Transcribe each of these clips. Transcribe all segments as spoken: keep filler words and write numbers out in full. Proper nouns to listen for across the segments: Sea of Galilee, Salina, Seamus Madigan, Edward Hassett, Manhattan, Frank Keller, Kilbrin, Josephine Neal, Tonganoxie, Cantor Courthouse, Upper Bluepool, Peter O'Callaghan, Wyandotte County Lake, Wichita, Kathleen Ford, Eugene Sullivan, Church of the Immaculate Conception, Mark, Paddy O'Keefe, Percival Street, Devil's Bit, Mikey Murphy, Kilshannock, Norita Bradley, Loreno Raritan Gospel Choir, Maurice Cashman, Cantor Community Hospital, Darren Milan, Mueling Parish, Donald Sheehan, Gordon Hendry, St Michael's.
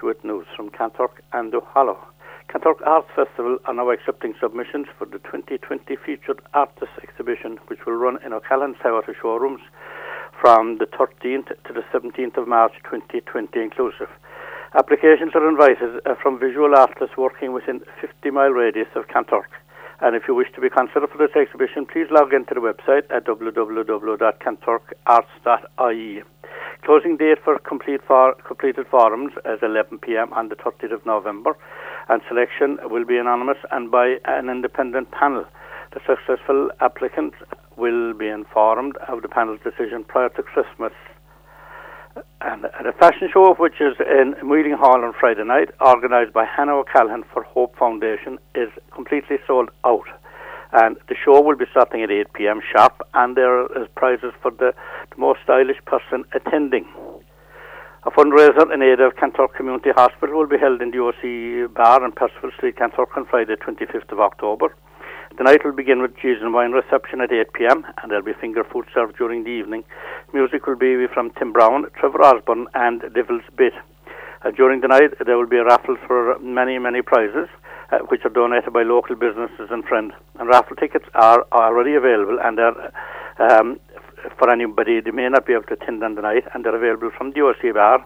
Short news from Kanturk and Duhallow. Kanturk Arts Festival are now accepting submissions for the twenty twenty featured artist exhibition, which will run in O'Callan Sowater showrooms from the thirteenth to the seventeenth of March twenty twenty inclusive. Applications are invited from visual artists working within fifty mile radius of Kanturk. And if you wish to be considered for this exhibition, please log into the website at w w w dot canturk arts dot i e. Closing date for complete for, completed forums is eleven p m on the thirtieth of November, and selection will be anonymous and by an independent panel. The successful applicant will be informed of the panel's decision prior to Christmas. And a fashion show, which is in Meeting Hall on Friday night, organised by Hannah O'Callaghan for Hope Foundation, is completely sold out. And the show will be starting at eight p m sharp, and there is prizes for the, the most stylish person attending. A fundraiser in aid of Cantor Community Hospital will be held in the O C Bar on Percival Street, Kanturk, on Friday, twenty-fifth of October. The night will begin with cheese and wine reception at eight p m, and there will be finger food served during the evening. Music will be from Tim Brown, Trevor Osborne, and Devil's Bit. Uh, during the night, there will be a raffle for many, many prizes, uh, which are donated by local businesses and friends. And raffle tickets are already available, and they're um, for anybody they may not be able to attend on the night, and they're available from the O C Bar,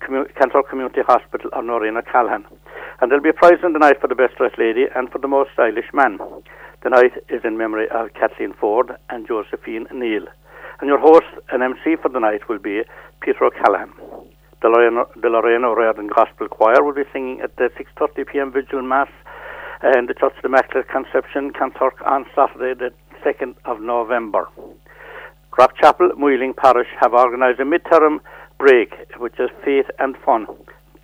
Commun- Cantor Community Hospital, or Norena Callahan. And there'll be a prize in the night for the best dressed lady and for the most stylish man. The night is in memory of Kathleen Ford and Josephine Neal. And your host and M C for the night will be Peter O'Callaghan. The Loreno, the Loreno Raritan Gospel Choir will be singing at the six thirty p m Vigil Mass in the Church of the Immaculate Conception, Canturk, on Saturday the second of November. Crock Chapel, Mueling Parish have organised a midterm break, which is faith and fun,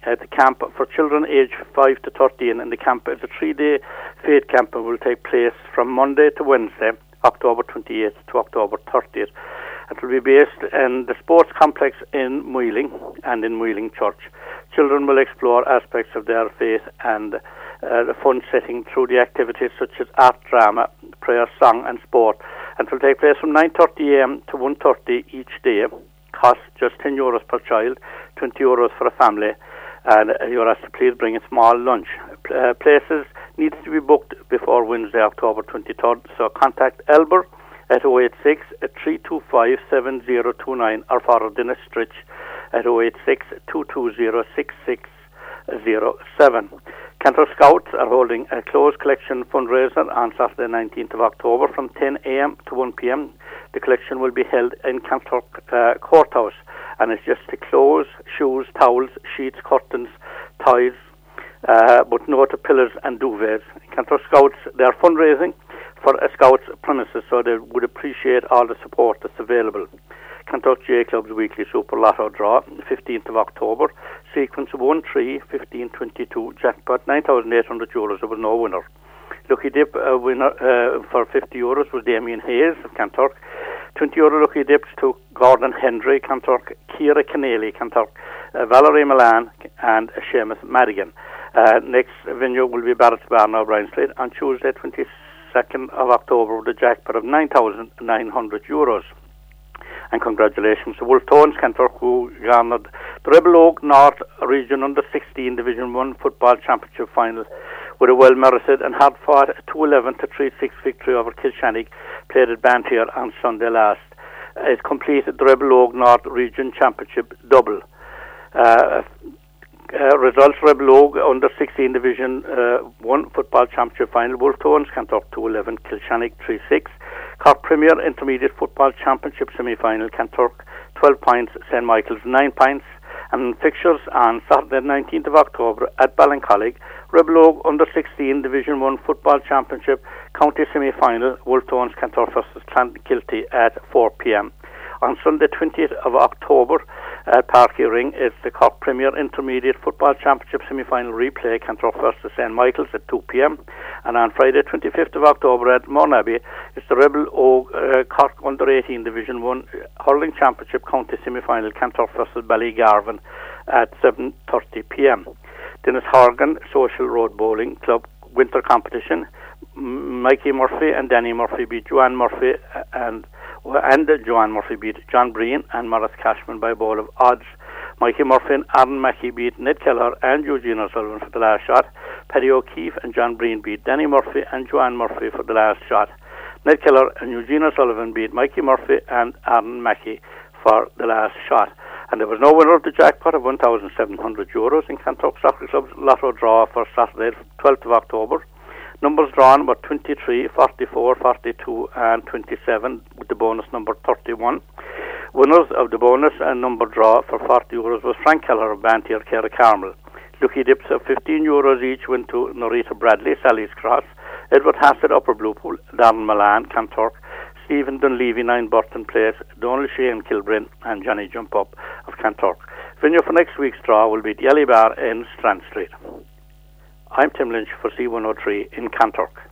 at the camp for children aged five to thirteen, and the camp is a three-day faith camp and will take place from Monday to Wednesday, October twenty-eighth to October thirtieth. It will be based in the sports complex in Mueling and in Mueling Church. Children will explore aspects of their faith and uh, the fun setting through the activities such as art, drama, prayer, song and sport. And it will take place from nine thirty a m to one thirty each day. Cost just ten euros per child, twenty euros for a family. And you're asked to please bring a small lunch. Uh, places need to be booked before Wednesday, October twenty-third. So contact Elber at oh eight six, three two five, seven oh two nine or Father Dennis Stritch at oh eight six, two two oh, six six oh seven. Cantor Scouts are holding a closed collection fundraiser on Saturday, nineteenth of October from ten a m to one p m. The collection will be held in Cantor uh, Courthouse. And it's just the clothes, shoes, towels, sheets, curtains, ties, uh, but no to pillows and duvets. Cantor Scouts, they are fundraising for a Scouts premises, so they would appreciate all the support that's available. Cantor J Club's weekly Super Lotto draw, fifteenth of October, sequence one, three, fifteen, twenty-two, jackpot nine thousand eight hundred euros. There was no winner. Lucky Dip uh, winner uh, for fifty euros was Damien Hayes of Cantor. twenty euro lucky dips to Gordon Hendry, Kanturk, Kira Keneally, Kanturk, uh, Valerie Milan, and uh, Seamus Madigan. Uh, next venue will be Barrett's Bar, now Bryan Street, on Tuesday, twenty-second of October, with a jackpot of nine thousand nine hundred euros. And congratulations to Wolf Tones, Kanturk, who garnered the Rebel Óg North Region Under sixteen Division one Football Championship Final with a well-merited and hard-fought two eleven to three six victory over Kilshannock, played at Bantier on Sunday last. has completed the Rebel Óg North Region Championship double. Uh, uh, results: Rebel Óg under sixteen Division uh, one Football Championship Final, Wolf Tones, Cantor two eleven, Kilshannock three six. Cork Premier Intermediate Football Championship Semi-Final, Kanturk twelve points, St Michael's nine points. And fixtures on Saturday nineteenth of October at Ballincollig, Rebel Óg Under sixteen Division one Football Championship County Semi-Final, Wolf Tones Cantor versus Clonakilty at four p.m. On Sunday twentieth of October at Parky Ring, it's the Cork Premier Intermediate Football Championship Semi-Final replay, Cantor versus St Michael's at two p.m. And on Friday twenty-fifth of October at Mornaby, it's the Rebel Óg uh, Cork Under eighteen Division one Hurling Championship County Semi-Final, Cantor versus Ballygarvan at seven thirty p.m. Dennis Horgan Social Road Bowling Club Winter Competition. Mikey Murphy and Danny Murphy beat Joanne Murphy and and Joanne Murphy beat John Breen and Maurice Cashman by a bowl of odds. Mikey Murphy and Aaron Mackey beat Ned Keller and Eugene Sullivan for the last shot. Paddy O'Keefe and John Breen beat Danny Murphy and Joanne Murphy for the last shot. Ned Keller and Eugene Sullivan beat Mikey Murphy and Aaron Mackey for the last shot. And there was no winner of the jackpot of one thousand seven hundred euros in Kanturk Soccer Club's lotto draw for Saturday twelfth of October. Numbers drawn were twenty-three, forty-four, forty-two and twenty-seven, with the bonus number thirty-one. Winners of the bonus and number draw for forty euros was Frank Keller of Banty or Cara Carmel. Lucky dips of fifteen euros each went to Norita Bradley, Sally's Cross, Edward Hassett, Upper Bluepool, Darren Milan, Kanturk, Stephen Dunleavy, nine Burton Place, Donald Sheehan, Kilbrin and Johnny Jump Up of Kanturk. Venue for next week's draw will be the Alley Bar in Strand Street. I'm Tim Lynch for C one oh three in Kanturk.